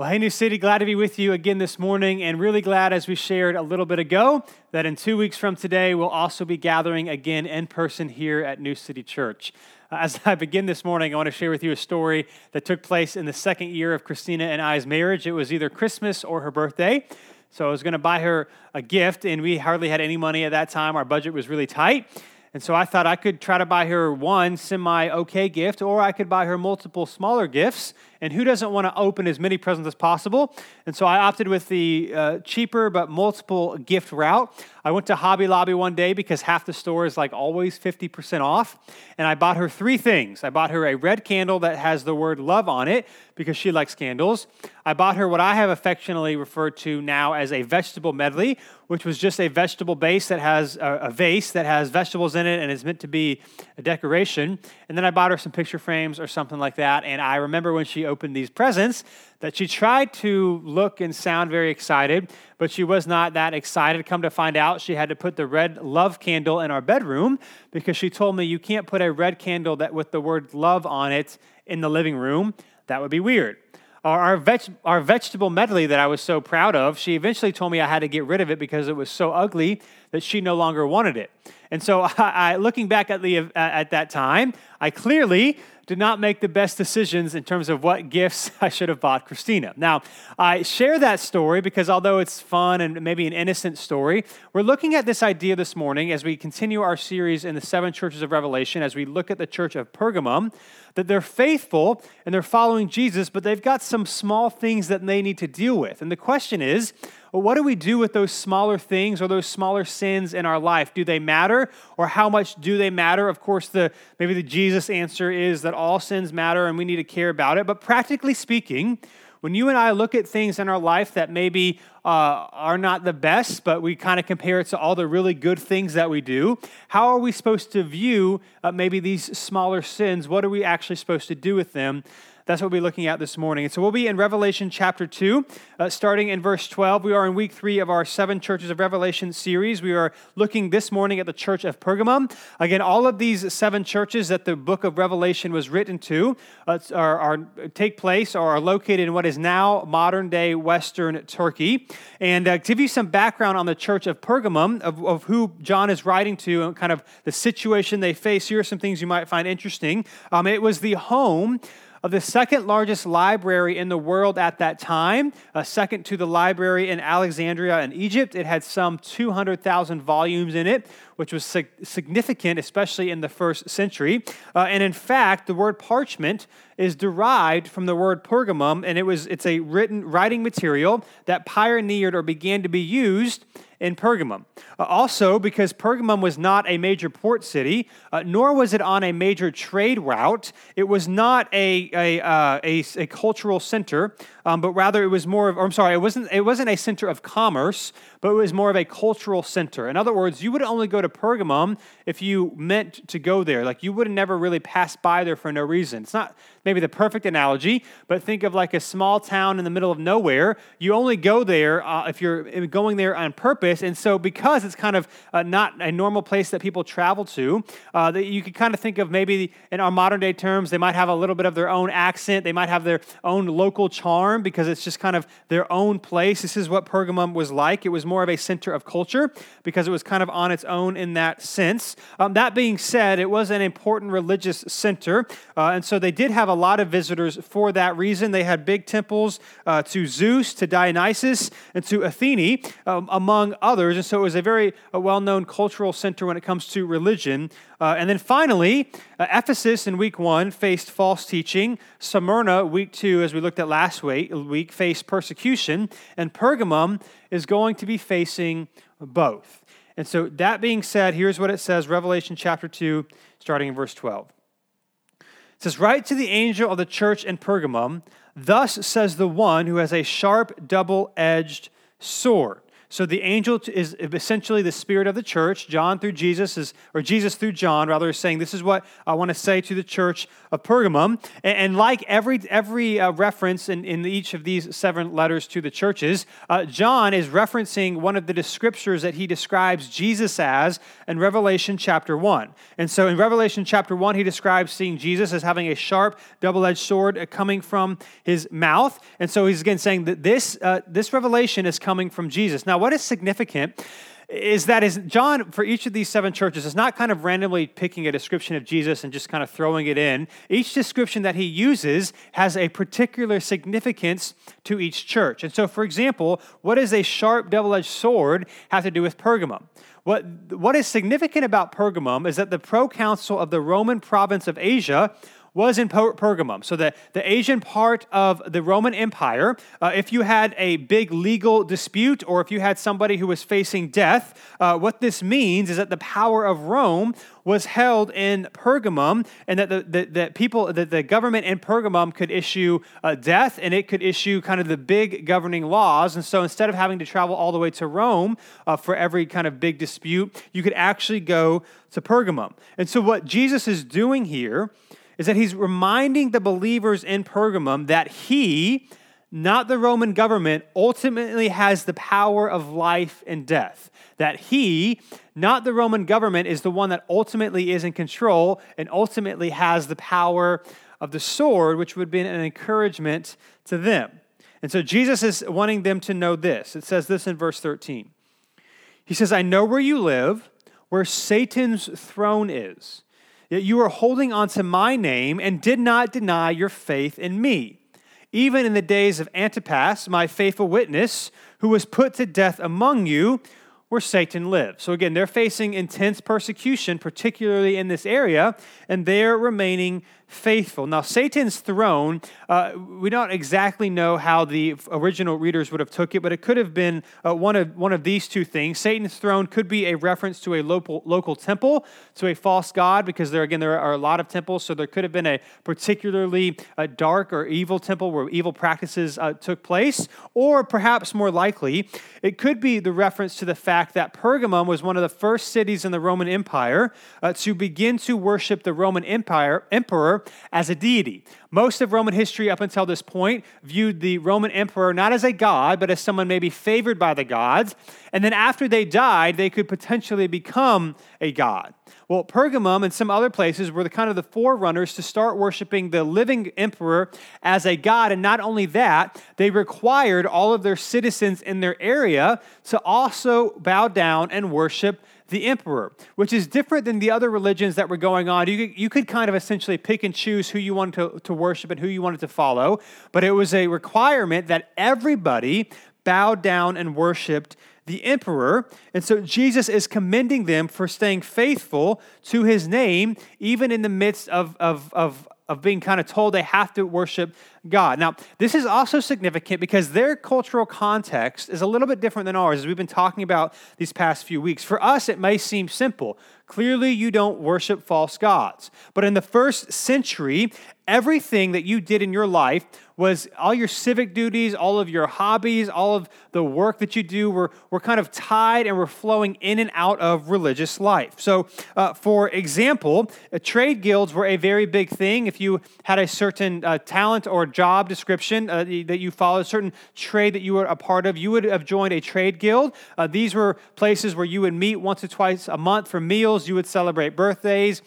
Well, hey, New City, glad to be with you again this morning, and really glad, as we shared a little bit ago, that in 2 weeks from today, we'll also be gathering again in person here at New City Church. As I begin this morning, I want to share with you a story that took place in the second year of Christina and I's marriage. It was either Christmas or her birthday, so I was going to buy her a gift, and we hardly had any money at that time. Our budget was really tight. And so I thought I could try to buy her one semi-okay gift, or I could buy her multiple smaller gifts. And who doesn't want to open as many presents as possible? And so I opted with the cheaper but multiple gift route. I went to Hobby Lobby one day because half the store is like always 50% off. And I bought her three things. I bought her a red candle that has the word love on it because she likes candles. I bought her what I have affectionately referred to now as a vegetable medley, which was just a vegetable base that has a vase that has vegetables in it and is meant to be a decoration. And then I bought her some picture frames or something like that. And I remember when she opened these presents that she tried to look and sound very excited, but she was not that excited. Come to find out, she had to put the red love candle in our bedroom because she told me you can't put a red candle that with the word love on it in the living room. That would be weird. Our vegetable medley that I was so proud of, she eventually told me I had to get rid of it because it was so ugly that she no longer wanted it. And so I looking back at that time, I clearly did not make the best decisions in terms of what gifts I should have bought Christina. Now, I share that story because although it's fun and maybe an innocent story, we're looking at this idea this morning as we continue our series in the Seven Churches of Revelation, as we look at the church of Pergamum, that they're faithful and they're following Jesus, but they've got some small things that they need to deal with. And the question is, well, what do we do with those smaller things or those smaller sins in our life? Do they matter, or how much do they matter? Of course, the Jesus answer is that all sins matter and we need to care about it. But practically speaking, when you and I look at things in our life that maybe are not the best, but we kind of compare it to all the really good things that we do, how are we supposed to view maybe these smaller sins? What are we actually supposed to do with them? That's what we'll be looking at this morning. And so we'll be in Revelation chapter 2, starting in verse 12. We are in week 3 of our Seven Churches of Revelation series. We are looking this morning at the church of Pergamum. Again, all of these seven churches that the book of Revelation was written to take place or are located in what is now modern-day Western Turkey. And to give you some background on the church of Pergamum, of who John is writing to and kind of the situation they face, here are some things you might find interesting. It was the home of the second largest library in the world at that time, second to the library in Alexandria in Egypt. It had some 200,000 volumes in it, which was significant, especially in the first century. And in fact, the word parchment is derived from the word pergamum, and it's a writing material that pioneered or began to be used in Pergamum. Also, because Pergamum was not a major port city, nor was it on a major trade route, it was not a cultural center, but rather it was more of, it wasn't a center of commerce, but it was more of a cultural center. In other words, you would only go to Pergamum if you meant to go there. Like, you would have never really passed by there for no reason. It's not maybe the perfect analogy, but think of like a small town in the middle of nowhere. You only go there if you're going there on purpose. And so because it's kind of not a normal place that people travel to, that you could kind of think of maybe in our modern day terms, they might have a little bit of their own accent. They might have their own local charm because it's just kind of their own place. This is what Pergamum was like. It was more of a center of culture because it was kind of on its own in that sense. That being said, it was an important religious center. And so they did have a lot of visitors for that reason. They had big temples to Zeus, to Dionysus, and to Athene, among others, and so it was a very well-known cultural center when it comes to religion. And then finally, Ephesus in week 1 faced false teaching. Smyrna, week 2, as we looked at last week, faced persecution, and Pergamum is going to be facing both. And so that being said, here's what it says, Revelation chapter 2, starting in verse 12. It says, "Write to the angel of the church in Pergamum, thus says the one who has a sharp, double-edged sword. So the angel is essentially the spirit of the church. John through Jesus is, or Jesus through John, rather, is saying, this is what I want to say to the church of Pergamum. And like every reference in each of these seven letters to the churches, John is referencing one of the descriptors that he describes Jesus as in Revelation chapter 1. And so in Revelation chapter 1, he describes seeing Jesus as having a sharp, double-edged sword coming from his mouth. And so he's again saying that this revelation is coming from Jesus. Now, what is significant is that John, for each of these seven churches, is not kind of randomly picking a description of Jesus and just kind of throwing it in. Each description that he uses has a particular significance to each church. And so, for example, what does a sharp double-edged sword have to do with Pergamum? What is significant about Pergamum is that the proconsul of the Roman province of Asia was in Pergamum. So the Asian part of the Roman Empire, if you had a big legal dispute or if you had somebody who was facing death, what this means is that the power of Rome was held in Pergamum, and that the government in Pergamum could issue death, and it could issue kind of the big governing laws. And so instead of having to travel all the way to Rome for every kind of big dispute, you could actually go to Pergamum. And so what Jesus is doing here is that he's reminding the believers in Pergamum that he, not the Roman government, ultimately has the power of life and death. That he, not the Roman government, is the one that ultimately is in control and ultimately has the power of the sword, which would be an encouragement to them. And so Jesus is wanting them to know this. It says this in verse 13. He says, I know where you live, where Satan's throne is. Yet you are holding on to my name and did not deny your faith in me. Even in the days of Antipas, my faithful witness, who was put to death among you, where Satan lived. So again, they're facing intense persecution, particularly in this area, and they're remaining faithful. Now, Satan's throne, we don't exactly know how the original readers would have took it, but it could have been one of these two things. Satan's throne could be a reference to a local temple, to a false god, because there are a lot of temples, so there could have been a particularly dark or evil temple where evil practices took place, or perhaps more likely, it could be the reference to the fact that Pergamum was one of the first cities in the Roman Empire to begin to worship the Roman emperor as a deity. Most of Roman history up until this point viewed the Roman emperor not as a god, but as someone maybe favored by the gods. And then after they died, they could potentially become a god. Well, Pergamum and some other places were the forerunners to start worshiping the living emperor as a god. And not only that, they required all of their citizens in their area to also bow down and worship the emperor, which is different than the other religions that were going on. You could kind of essentially pick and choose who you wanted to worship and who you wanted to follow, but it was a requirement that everybody bowed down and worshiped the emperor. And so Jesus is commending them for staying faithful to his name, even in the midst of being kind of told they have to worship God. Now, this is also significant because their cultural context is a little bit different than ours, as we've been talking about these past few weeks. For us, it may seem simple. Clearly, you don't worship false gods. But in the first century, everything that you did in your life was all your civic duties, all of your hobbies, all of the work that you do were kind of tied and were flowing in and out of religious life. So, for example, trade guilds were a very big thing. If you had a certain talent or job description that you followed, a certain trade that you were a part of, you would have joined a trade guild. These were places where you would meet once or twice a month for meals. You would celebrate birthdays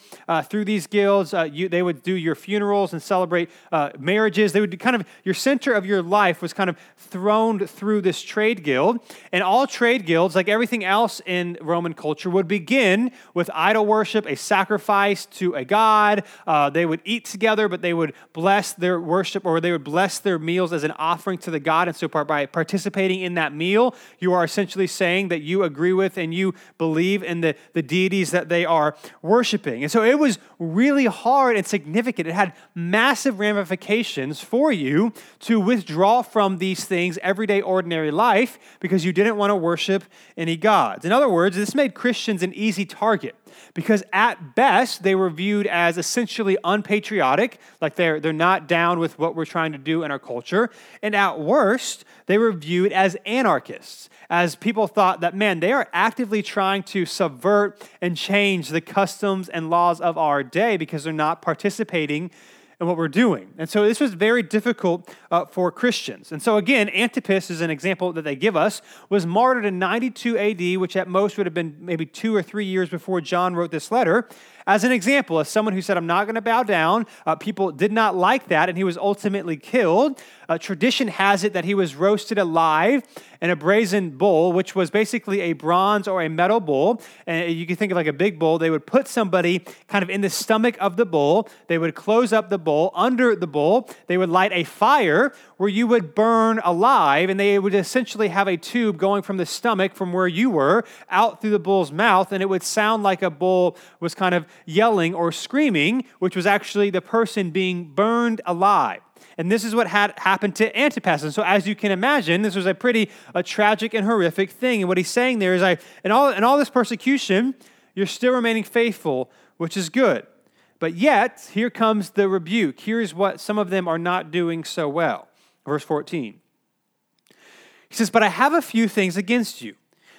through these guilds. They would do your funerals and celebrate marriages. They would kind of your center of your life was kind of thrown through this trade guild. And all trade guilds, like everything else in Roman culture, would begin with idol worship, a sacrifice to a god. They would eat together, but they would bless their worship, or they would bless their meals as an offering to the god. And so by participating in that meal, you are essentially saying that you agree with and you believe in the deities that they are worshiping. And so it was really hard and significant. It had massive ramifications for you to withdraw from these things, everyday, ordinary life, because you didn't want to worship any gods. In other words, this made Christians an easy target. because at best they were viewed as essentially unpatriotic, like they're not down with what we're trying to do in our culture, and at worst they were viewed as anarchists, as people thought that, man, they are actively trying to subvert and change the customs and laws of our day because they're not participating and what we're doing. And so this was very difficult for Christians. And so again, Antipas is an example that they give us, was martyred in 92 AD, which at most would have been maybe 2 or 3 years before John wrote this letter, as an example, as someone who said, I'm not going to bow down. People did not like that, and he was ultimately killed. Tradition has it that he was roasted alive in a brazen bull, which was basically a bronze or a metal bull. And you can think of like a big bull. They would put somebody kind of in the stomach of the bull. They would close up the bull. Under the bowl, they would light a fire where you would burn alive, and they would essentially have a tube going from the stomach from where you were out through the bull's mouth, and it would sound like a bull was kind of yelling or screaming, which was actually the person being burned alive. And this is what had happened to Antipas. And so as you can imagine, this was a pretty tragic and horrific thing. And what he's saying there is, in all this persecution, you're still remaining faithful, which is good. But yet, here comes the rebuke. Here's what some of them are not doing so well. Verse 14. He says, but I have a few things against you.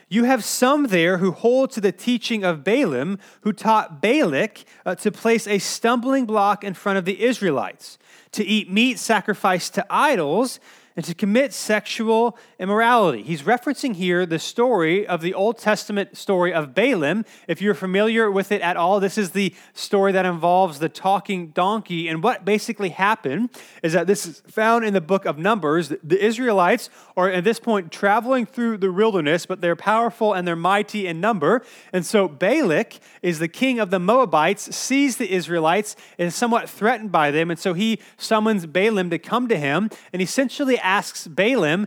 You have some there who hold to the teaching of Balaam, who taught Balak to place a stumbling block in front of the Israelites, to eat meat sacrificed to idols, and to commit sexual immorality. He's referencing here the story of the Old Testament story of Balaam. If you're familiar with it at all, this is the story that involves the talking donkey. And what basically happened is that this is found in the book of Numbers. The Israelites are at this point traveling through the wilderness, but they're powerful and they're mighty in number. And so Balak is the king of the Moabites, sees the Israelites, and is somewhat threatened by them. And so he summons Balaam to come to him, and essentially asks Balaam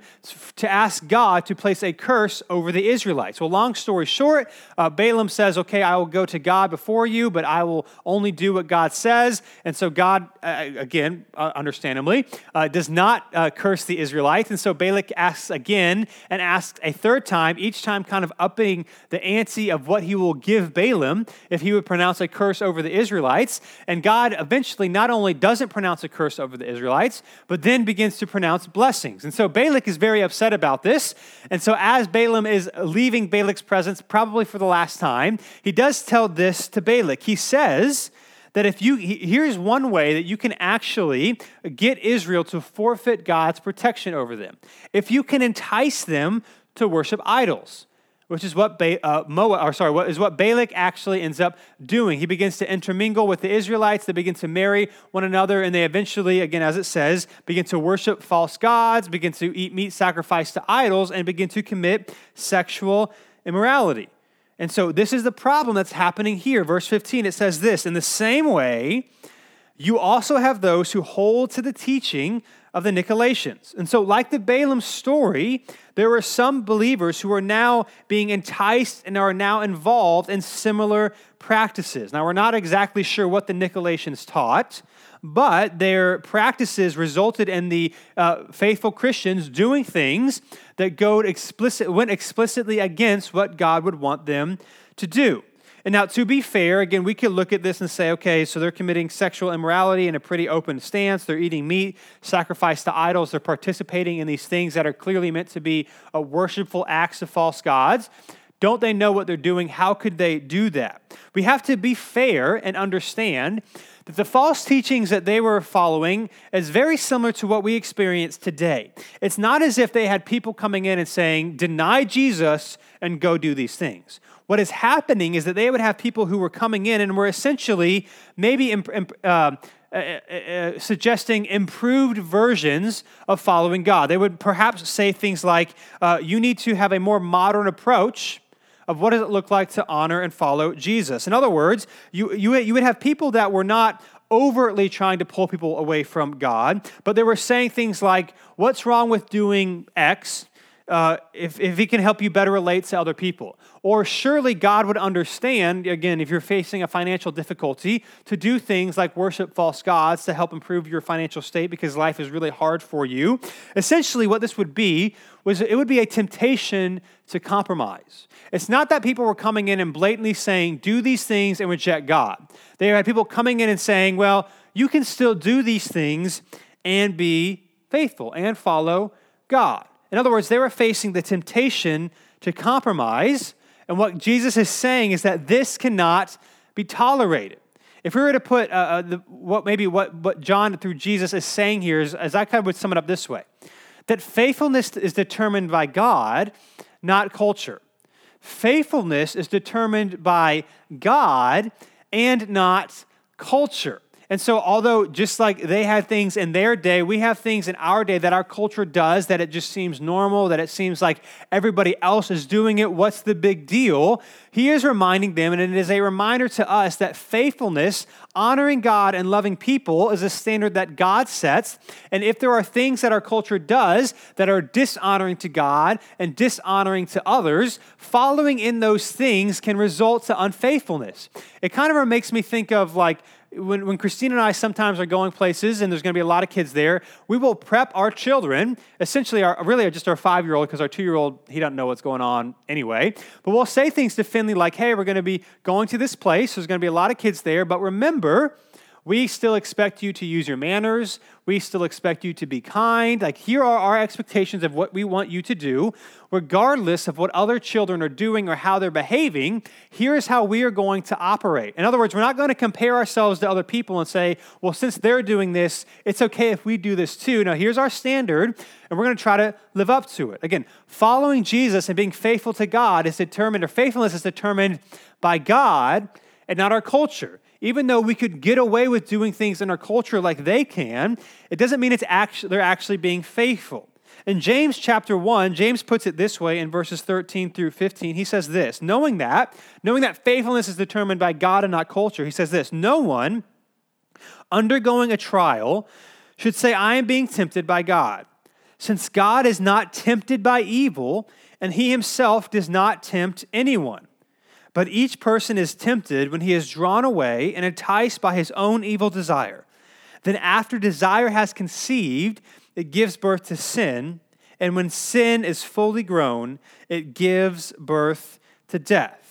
to ask God to place a curse over the Israelites. Well, long story short, Balaam says, okay, I will go to God before you, but I will only do what God says. And so God, understandably, does not curse the Israelites. And so Balak asks again and asks a third time, each time kind of upping the ante of what he will give Balaam if he would pronounce a curse over the Israelites. And God eventually not only doesn't pronounce a curse over the Israelites, but then begins to pronounce blessings. And so Balak is very upset about this. And so as Balaam is leaving Balak's presence, probably for the last time, he does tell this to Balak. He says that here's one way that you can actually get Israel to forfeit God's protection over them. If you can entice them to worship idols, which is what Balak actually ends up doing. He begins to intermingle with the Israelites. They begin to marry one another, and they eventually, again, as it says, begin to worship false gods, begin to eat meat sacrificed to idols, and begin to commit sexual immorality. And so this is the problem that's happening here. Verse 15, it says this, in the same way, you also have those who hold to the teaching of the Nicolaitans. And so like the Balaam story, there were some believers who are now being enticed and are now involved in similar practices. Now, we're not exactly sure what the Nicolaitans taught, but their practices resulted in the faithful Christians doing things that went explicitly against what God would want them to do. And now, to be fair, again, we could look at this and say, okay, so they're committing sexual immorality in a pretty open stance. They're eating meat, sacrificed to idols. They're participating in these things that are clearly meant to be worshipful acts of false gods. Don't they know what they're doing? How could they do that? We have to be fair and understand that the false teachings that they were following is very similar to what we experience today. It's not as if they had people coming in and saying, deny Jesus and go do these things. What is happening is that they would have people who were coming in and were essentially maybe suggesting improved versions of following God. They would perhaps say things like, you need to have a more modern approach of what does it look like to honor and follow Jesus. In other words, you would have people that were not overtly trying to pull people away from God, but they were saying things like, what's wrong with doing X? if he can help you better relate to other people. Or surely God would understand, again, if you're facing a financial difficulty, to do things like worship false gods to help improve your financial state because life is really hard for you. Essentially, what this would be was it would be a temptation to compromise. It's not that people were coming in and blatantly saying, do these things and reject God. They had people coming in and saying, well, you can still do these things and be faithful and follow God. In other words, they were facing the temptation to compromise. And what Jesus is saying is that this cannot be tolerated. If we were to put what John through Jesus is saying here, is, as I kind of would sum it up this way, that faithfulness is determined by God, not culture. Faithfulness is determined by God and not culture. And so although just like they had things in their day, we have things in our day that our culture does, that it just seems normal, that it seems like everybody else is doing it. What's the big deal? He is reminding them, and it is a reminder to us that faithfulness, honoring God and loving people is a standard that God sets. And if there are things that our culture does that are dishonoring to God and dishonoring to others, following in those things can result to unfaithfulness. It kind of makes me think of like, when Christina and I sometimes are going places and there's going to be a lot of kids there, we will prep our children, essentially our 5-year-old, because our 2-year-old, he doesn't know what's going on anyway. But we'll say things to Finley like, hey, we're going to be going to this place. There's going to be a lot of kids there. But remember, we still expect you to use your manners. We still expect you to be kind. Like, here are our expectations of what we want you to do, regardless of what other children are doing or how they're behaving. Here is how we are going to operate. In other words, we're not going to compare ourselves to other people and say, well, since they're doing this, it's okay if we do this too. Now, here's our standard, and we're going to try to live up to it. Again, following Jesus and being faithful to God is determined, or faithfulness is determined by God and not our culture. Even though we could get away with doing things in our culture like they can, it doesn't mean they're actually being faithful. In James chapter 1, James puts it this way in verses 13 through 15. He says this, knowing that faithfulness is determined by God and not culture, he says this, no one undergoing a trial should say, I am being tempted by God, since God is not tempted by evil, and he himself does not tempt anyone. But each person is tempted when he is drawn away and enticed by his own evil desire. Then after desire has conceived, it gives birth to sin. And when sin is fully grown, it gives birth to death.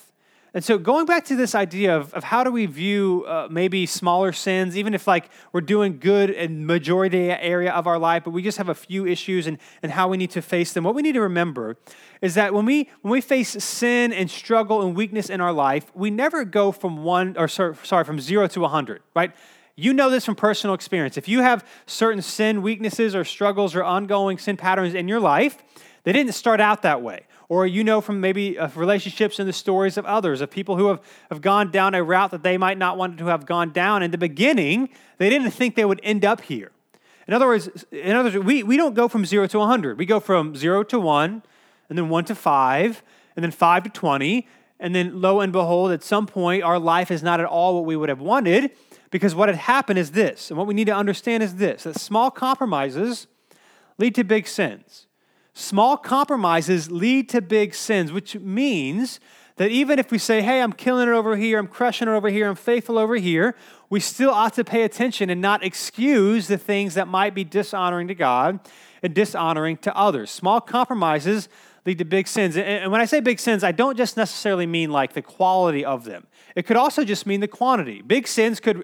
And so going back to this idea of how do we view maybe smaller sins, even if like we're doing good in majority area of our life, but we just have a few issues and how we need to face them. What we need to remember is that when we face sin and struggle and weakness in our life, we never go from 0 to 100, right? You know this from personal experience. If you have certain sin weaknesses or struggles or ongoing sin patterns in your life, they didn't start out that way. Or you know from maybe relationships and the stories of others, of people who have gone down a route that they might not want to have gone down. In the beginning, they didn't think they would end up here. In other words, we don't go from 0 to 100. We go from 0 to 1, and then 1 to 5, and then 5 to 20, and then lo and behold, at some point, our life is not at all what we would have wanted, because what had happened is this, and what we need to understand is this, that small compromises lead to big sins. Small compromises lead to big sins, which means that even if we say, hey, I'm killing it over here, I'm crushing it over here, I'm faithful over here, we still ought to pay attention and not excuse the things that might be dishonoring to God and dishonoring to others. Small compromises lead to big sins. And when I say big sins, I don't just necessarily mean like the quality of them. It could also just mean the quantity. Big sins could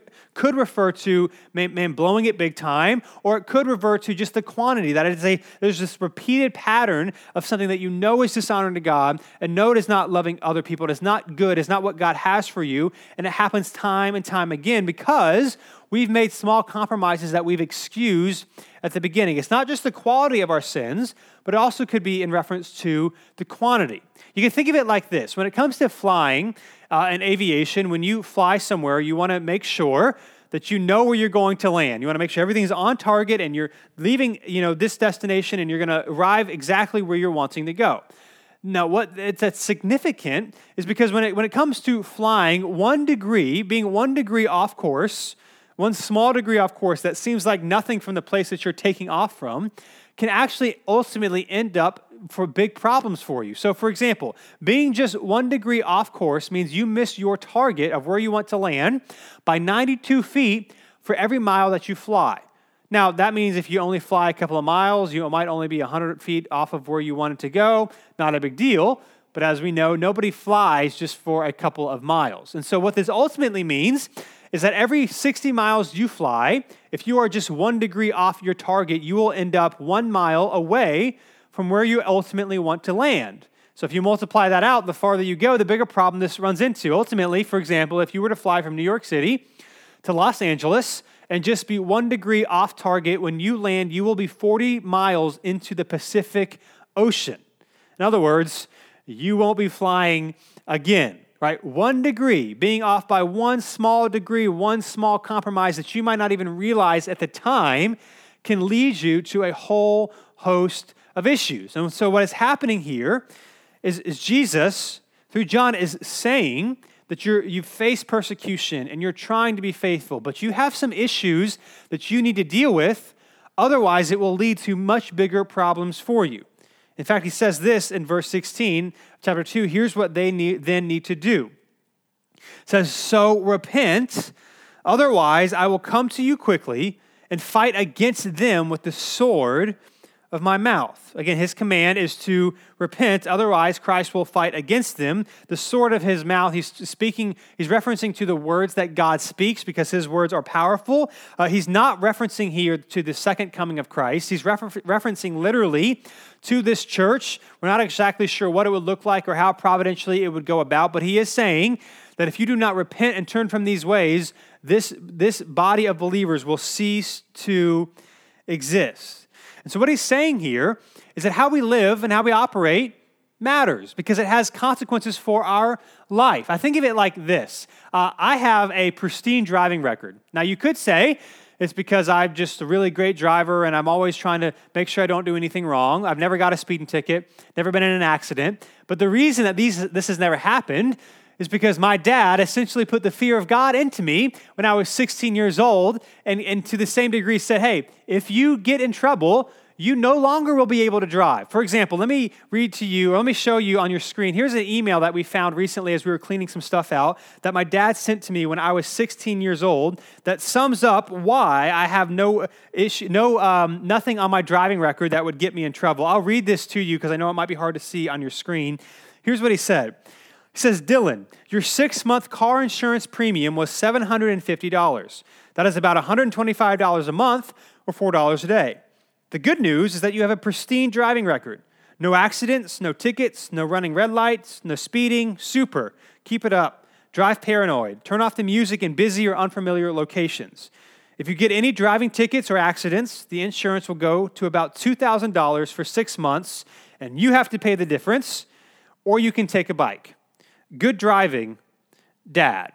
refer to man blowing it big time, or it could revert to just the quantity. That is, there's this repeated pattern of something that you know is dishonoring to God, and know it is not loving other people, it is not good, it's not what God has for you, and it happens time and time again because we've made small compromises that we've excused at the beginning. It's not just the quality of our sins, but it also could be in reference to the quantity. You can think of it like this. When it comes to flying and aviation, when you fly somewhere, you want to make sure that you know where you're going to land. You want to make sure everything's on target and you're leaving, this destination and you're going to arrive exactly where you're wanting to go. Now, that's significant is because when it comes to flying, one small degree off course that seems like nothing from the place that you're taking off from can actually ultimately end up for big problems for you. So for example, being just 1 degree off course means you miss your target of where you want to land by 92 feet for every mile that you fly. Now, that means if you only fly a couple of miles, you might only be 100 feet off of where you wanted to go. Not a big deal. But as we know, nobody flies just for a couple of miles. And so what this ultimately means is that every 60 miles you fly, if you are just 1 degree off your target, you will end up 1 mile away from where you ultimately want to land. So if you multiply that out, the farther you go, the bigger problem this runs into. Ultimately, for example, if you were to fly from New York City to Los Angeles and just be 1 degree off target, when you land, you will be 40 miles into the Pacific Ocean. In other words, you won't be flying again, right? 1 degree, being off by one small degree, one small compromise that you might not even realize at the time can lead you to a whole host of issues. And so what is happening here is Jesus, through John, is saying that you face persecution and you're trying to be faithful, but you have some issues that you need to deal with. Otherwise, it will lead to much bigger problems for you. In fact, he says this in verse 16, chapter 2, here's what they need to do. It says, so repent, otherwise I will come to you quickly and fight against them with the sword of my mouth. Again, his command is to repent, otherwise Christ will fight against them. The sword of his mouth, he's referencing to the words that God speaks because his words are powerful. He's not referencing here to the second coming of Christ. He's referencing literally to this church. We're not exactly sure what it would look like or how providentially it would go about, but he is saying that if you do not repent and turn from these ways, this body of believers will cease to exist. And so what he's saying here is that how we live and how we operate matters because it has consequences for our life. I think of it like this. I have a pristine driving record. Now, you could say it's because I'm just a really great driver and I'm always trying to make sure I don't do anything wrong. I've never got a speeding ticket, never been in an accident. But the reason that this has never happened is because my dad essentially put the fear of God into me when I was 16 years old and to the same degree said, hey, if you get in trouble, you no longer will be able to drive. For example, let me read to you, or let me show you on your screen. Here's an email that we found recently as we were cleaning some stuff out that my dad sent to me when I was 16 years old that sums up why I have nothing on my driving record that would get me in trouble. I'll read this to you because I know it might be hard to see on your screen. Here's what he said. He says, Dylan, your 6-month car insurance premium was $750. That is about $125 a month or $4 a day. The good news is that you have a pristine driving record. No accidents, no tickets, no running red lights, no speeding. Super. Keep it up. Drive paranoid. Turn off the music in busy or unfamiliar locations. If you get any driving tickets or accidents, the insurance will go to about $2,000 for 6 months, and you have to pay the difference, or you can take a bike. Good driving, Dad.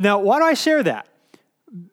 Now, why do I share that?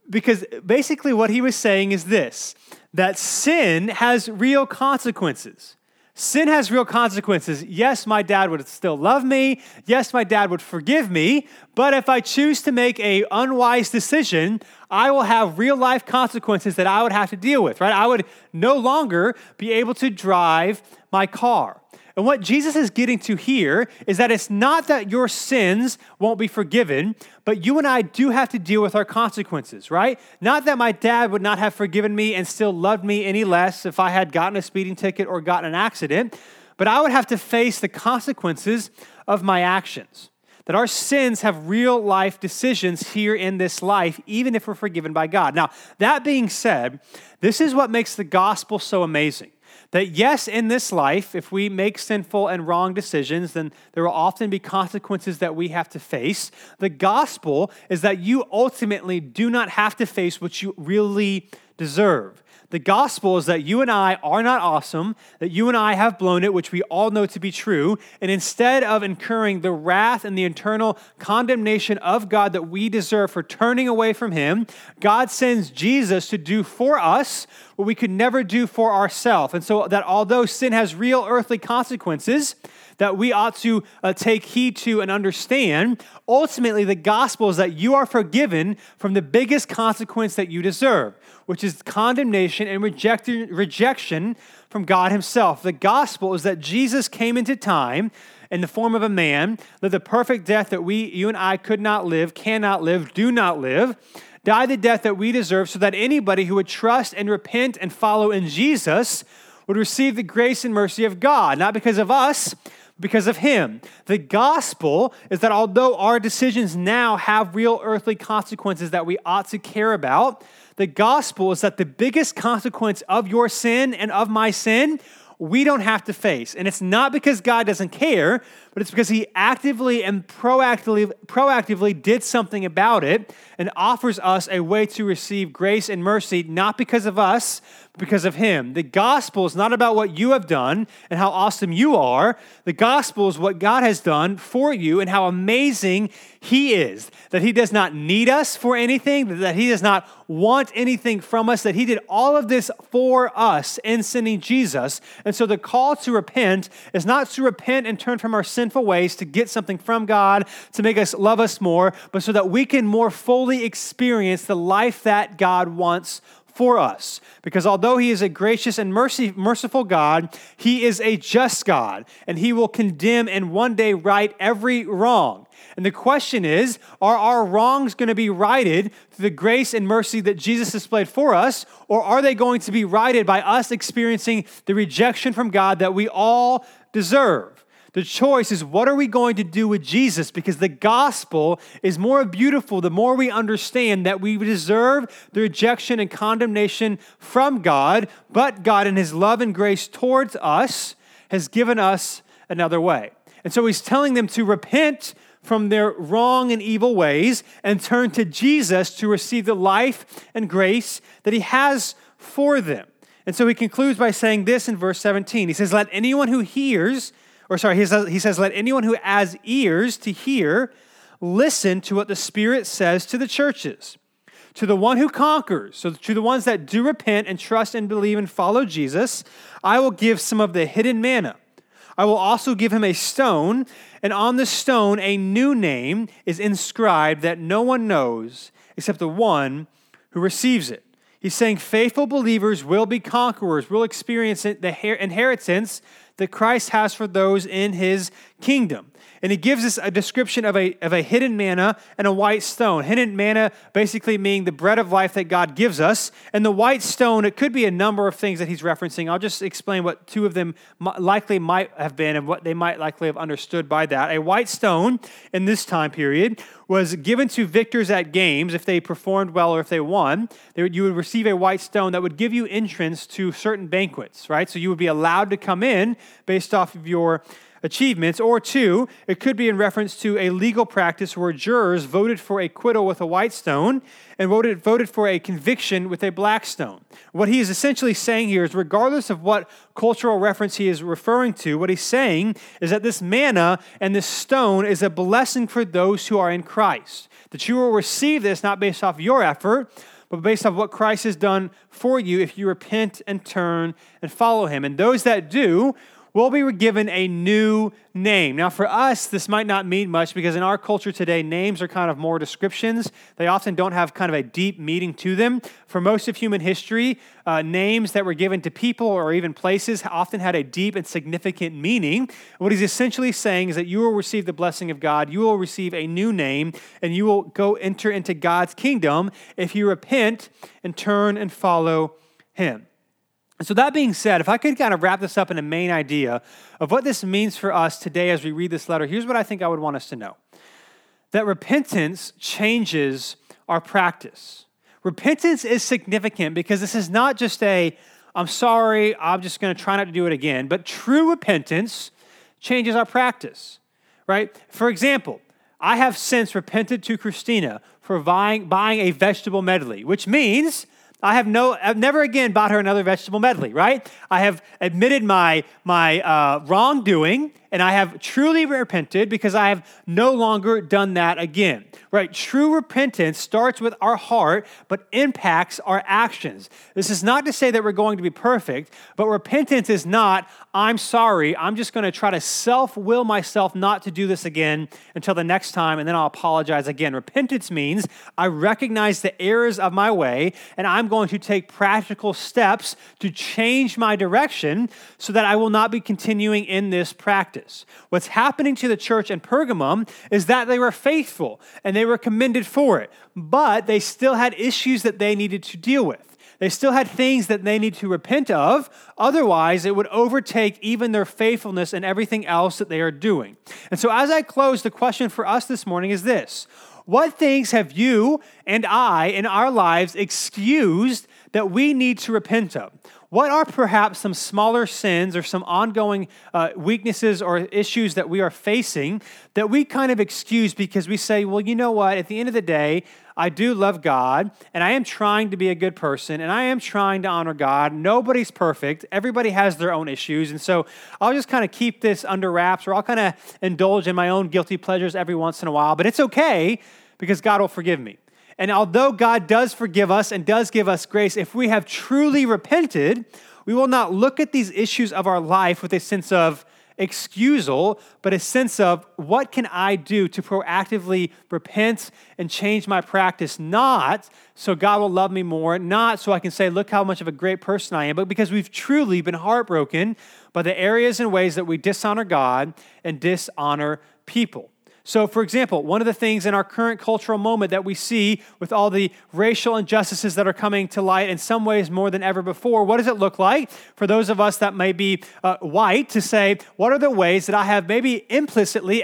Because basically what he was saying is this, that sin has real consequences. Sin has real consequences. Yes, my dad would still love me. Yes, my dad would forgive me. But if I choose to make an unwise decision, I will have real life consequences that I would have to deal with, right? I would no longer be able to drive my car. And what Jesus is getting to here is that it's not that your sins won't be forgiven, but you and I do have to deal with our consequences, right? Not that my dad would not have forgiven me and still loved me any less if I had gotten a speeding ticket or gotten an accident, but I would have to face the consequences of my actions. That our sins have real life decisions here in this life, even if we're forgiven by God. Now, that being said, this is what makes the gospel so amazing. That yes, in this life, if we make sinful and wrong decisions, then there will often be consequences that we have to face. The gospel is that you ultimately do not have to face what you really deserve. The gospel is that you and I are not awesome, that you and I have blown it, which we all know to be true, and instead of incurring the wrath and the eternal condemnation of God that we deserve for turning away from him, God sends Jesus to do for us what we could never do for ourselves. And so that although sin has real earthly consequences that we ought to take heed to and understand, ultimately the gospel is that you are forgiven from the biggest consequence that you deserve, which is condemnation and rejection from God himself. The gospel is that Jesus came into time in the form of a man, lived the perfect death that you and I could not live, cannot live, do not live, died the death that we deserve, so that anybody who would trust and repent and follow in Jesus would receive the grace and mercy of God, not because of us, because of him. The gospel is that although our decisions now have real earthly consequences that we ought to care about, the gospel is that the biggest consequence of your sin and of my sin, we don't have to face. And it's not because God doesn't care, but it's because he actively and proactively did something about it and offers us a way to receive grace and mercy, not because of us, but because of him. The gospel is not about what you have done and how awesome you are. The gospel is what God has done for you and how amazing he is, that he does not need us for anything, that he does not want anything from us, that he did all of this for us in sending Jesus. And so the call to repent is not to repent and turn from our sinful ways to get something from God, to make us love us more, but so that we can more fully experience the life that God wants for us. Because although he is a gracious and merciful God, he is a just God, and he will condemn and one day right every wrong. And the question is, are our wrongs going to be righted through the grace and mercy that Jesus displayed for us, or are they going to be righted by us experiencing the rejection from God that we all deserve? The choice is, what are we going to do with Jesus? Because the gospel is more beautiful the more we understand that we deserve the rejection and condemnation from God, but God in his love and grace towards us has given us another way. And so he's telling them to repent from their wrong and evil ways and turn to Jesus to receive the life and grace that he has for them. And so he concludes by saying this in verse 17. He says, let anyone who has ears to hear, listen to what the Spirit says to the churches. To the one who conquers, so to the ones that do repent and trust and believe and follow Jesus, I will give some of the hidden manna. I will also give him a stone, and on the stone a new name is inscribed that no one knows except the one who receives it. He's saying faithful believers will be conquerors, will experience the inheritance that Christ has for those in his kingdom. And he gives us a description of a hidden manna and a white stone. Hidden manna basically meaning the bread of life that God gives us. And the white stone, it could be a number of things that he's referencing. I'll just explain what two of them likely might have been and what they might likely have understood by that. A white stone in this time period was given to victors at games. If they performed well or if they won, you would receive a white stone that would give you entrance to certain banquets, right? So you would be allowed to come in based off of your achievements. Or two, it could be in reference to a legal practice where jurors voted for acquittal with a white stone and voted for a conviction with a black stone. What he is essentially saying here is, regardless of what cultural reference he is referring to, what he's saying is that this manna and this stone is a blessing for those who are in Christ, that you will receive this not based off your effort, but based on what Christ has done for you if you repent and turn and follow him. And those that do will be given a new name. Now for us, this might not mean much because in our culture today, names are kind of more descriptions. They often don't have kind of a deep meaning to them. For most of human history, names that were given to people or even places often had a deep and significant meaning. What he's essentially saying is that you will receive the blessing of God, you will receive a new name, and you will go enter into God's kingdom if you repent and turn and follow him. So that being said, if I could kind of wrap this up in a main idea of what this means for us today as we read this letter, here's what I think I would want us to know. That repentance changes our practice. Repentance is significant because this is not just I'm sorry, I'm just going to try not to do it again, but true repentance changes our practice, right? For example, I have since repented to Christina for buying a vegetable medley, which means I've never again bought her another vegetable medley, right? I have admitted my wrongdoing, and I have truly repented because I have no longer done that again, right? True repentance starts with our heart, but impacts our actions. This is not to say that we're going to be perfect, but repentance is not, I'm sorry, I'm just going to try to self-will myself not to do this again until the next time, and then I'll apologize again. Repentance means I recognize the errors of my way, and I'm going to take practical steps to change my direction so that I will not be continuing in this practice. What's happening to the church in Pergamum is that they were faithful and they were commended for it, but they still had issues that they needed to deal with. They still had things that they need to repent of. Otherwise, it would overtake even their faithfulness and everything else that they are doing. And so as I close, the question for us this morning is this. What things have you and I in our lives excused that we need to repent of? What are perhaps some smaller sins or some ongoing weaknesses or issues that we are facing that we kind of excuse because we say, well, you know what, at the end of the day, I do love God, and I am trying to be a good person, and I am trying to honor God. Nobody's perfect. Everybody has their own issues, and so I'll just kind of keep this under wraps, or I'll kind of indulge in my own guilty pleasures every once in a while, but it's okay because God will forgive me. And although God does forgive us and does give us grace, if we have truly repented, we will not look at these issues of our life with a sense of excusal, but a sense of what can I do to proactively repent and change my practice, not so God will love me more, not so I can say, look how much of a great person I am, but because we've truly been heartbroken by the areas and ways that we dishonor God and dishonor people. So, for example, one of the things in our current cultural moment that we see with all the racial injustices that are coming to light in some ways more than ever before, what does it look like for those of us that may be white to say, what are the ways that I have maybe explicitly,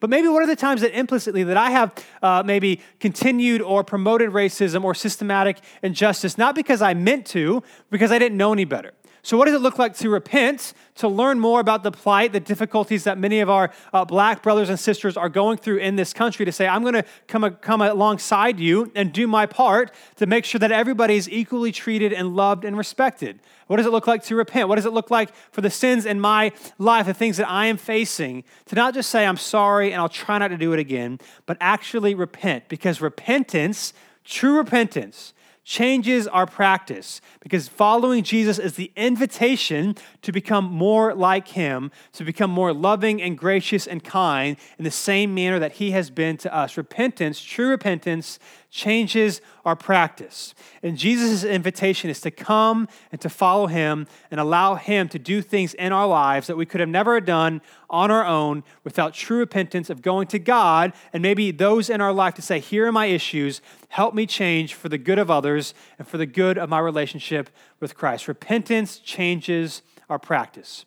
but maybe what are the times that implicitly that I have maybe continued or promoted racism or systematic injustice, not because I meant to, because I didn't know any better. So what does it look like to repent, to learn more about the plight, the difficulties that many of our black brothers and sisters are going through in this country to say, I'm going to come alongside you and do my part to make sure that everybody is equally treated and loved and respected? What does it look like to repent? What does it look like for the sins in my life, the things that I am facing, to not just say I'm sorry and I'll try not to do it again, but actually repent? Because repentance, true repentance, changes our practice, because following Jesus is the invitation to become more like him, to become more loving and gracious and kind in the same manner that he has been to us. Repentance, true repentance, changes our practice. And Jesus' invitation is to come and to follow him and allow him to do things in our lives that we could have never done on our own without true repentance of going to God and maybe those in our life to say, here are my issues, help me change for the good of others and for the good of my relationship with Christ. Repentance changes our practice.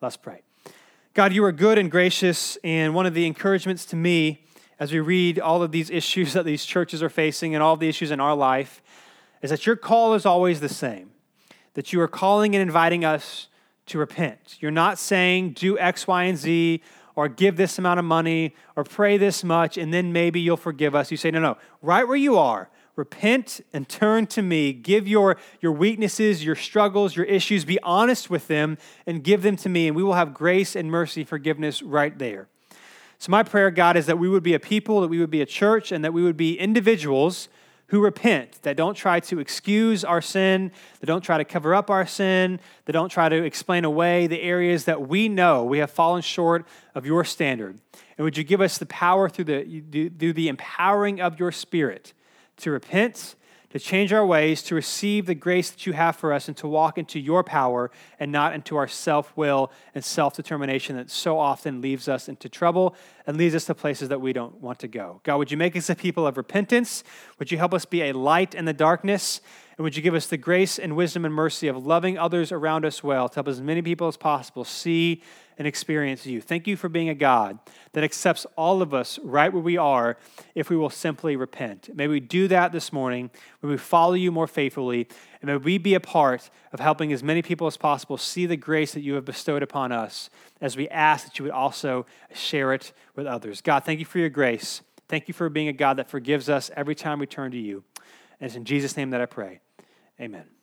Let's pray. God, you are good and gracious, and one of the encouragements to me as we read all of these issues that these churches are facing and all of the issues in our life is that your call is always the same, that you are calling and inviting us to repent. You're not saying do X, Y, and Z, or give this amount of money, or pray this much, and then maybe you'll forgive us. You say, no, right where you are, repent and turn to me. Give your weaknesses, your struggles, your issues, be honest with them, and give them to me, and we will have grace and mercy, forgiveness right there. So my prayer, God, is that we would be a people, that we would be a church, and that we would be individuals who repent, that don't try to excuse our sin, that don't try to cover up our sin, that don't try to explain away the areas that we know we have fallen short of your standard. And would you give us the power through the empowering of your Spirit to repent, to change our ways, to receive the grace that you have for us, and to walk into your power and not into our self-will and self-determination that so often leaves us into trouble and leads us to places that we don't want to go. God, would you make us a people of repentance? Would you help us be a light in the darkness? And would you give us the grace and wisdom and mercy of loving others around us well to help as many people as possible see and experience you? Thank you for being a God that accepts all of us right where we are if we will simply repent. May we do that this morning. May we follow you more faithfully, and may we be a part of helping as many people as possible see the grace that you have bestowed upon us as we ask that you would also share it with others. God, thank you for your grace. Thank you for being a God that forgives us every time we turn to you. And it's in Jesus' name that I pray. Amen.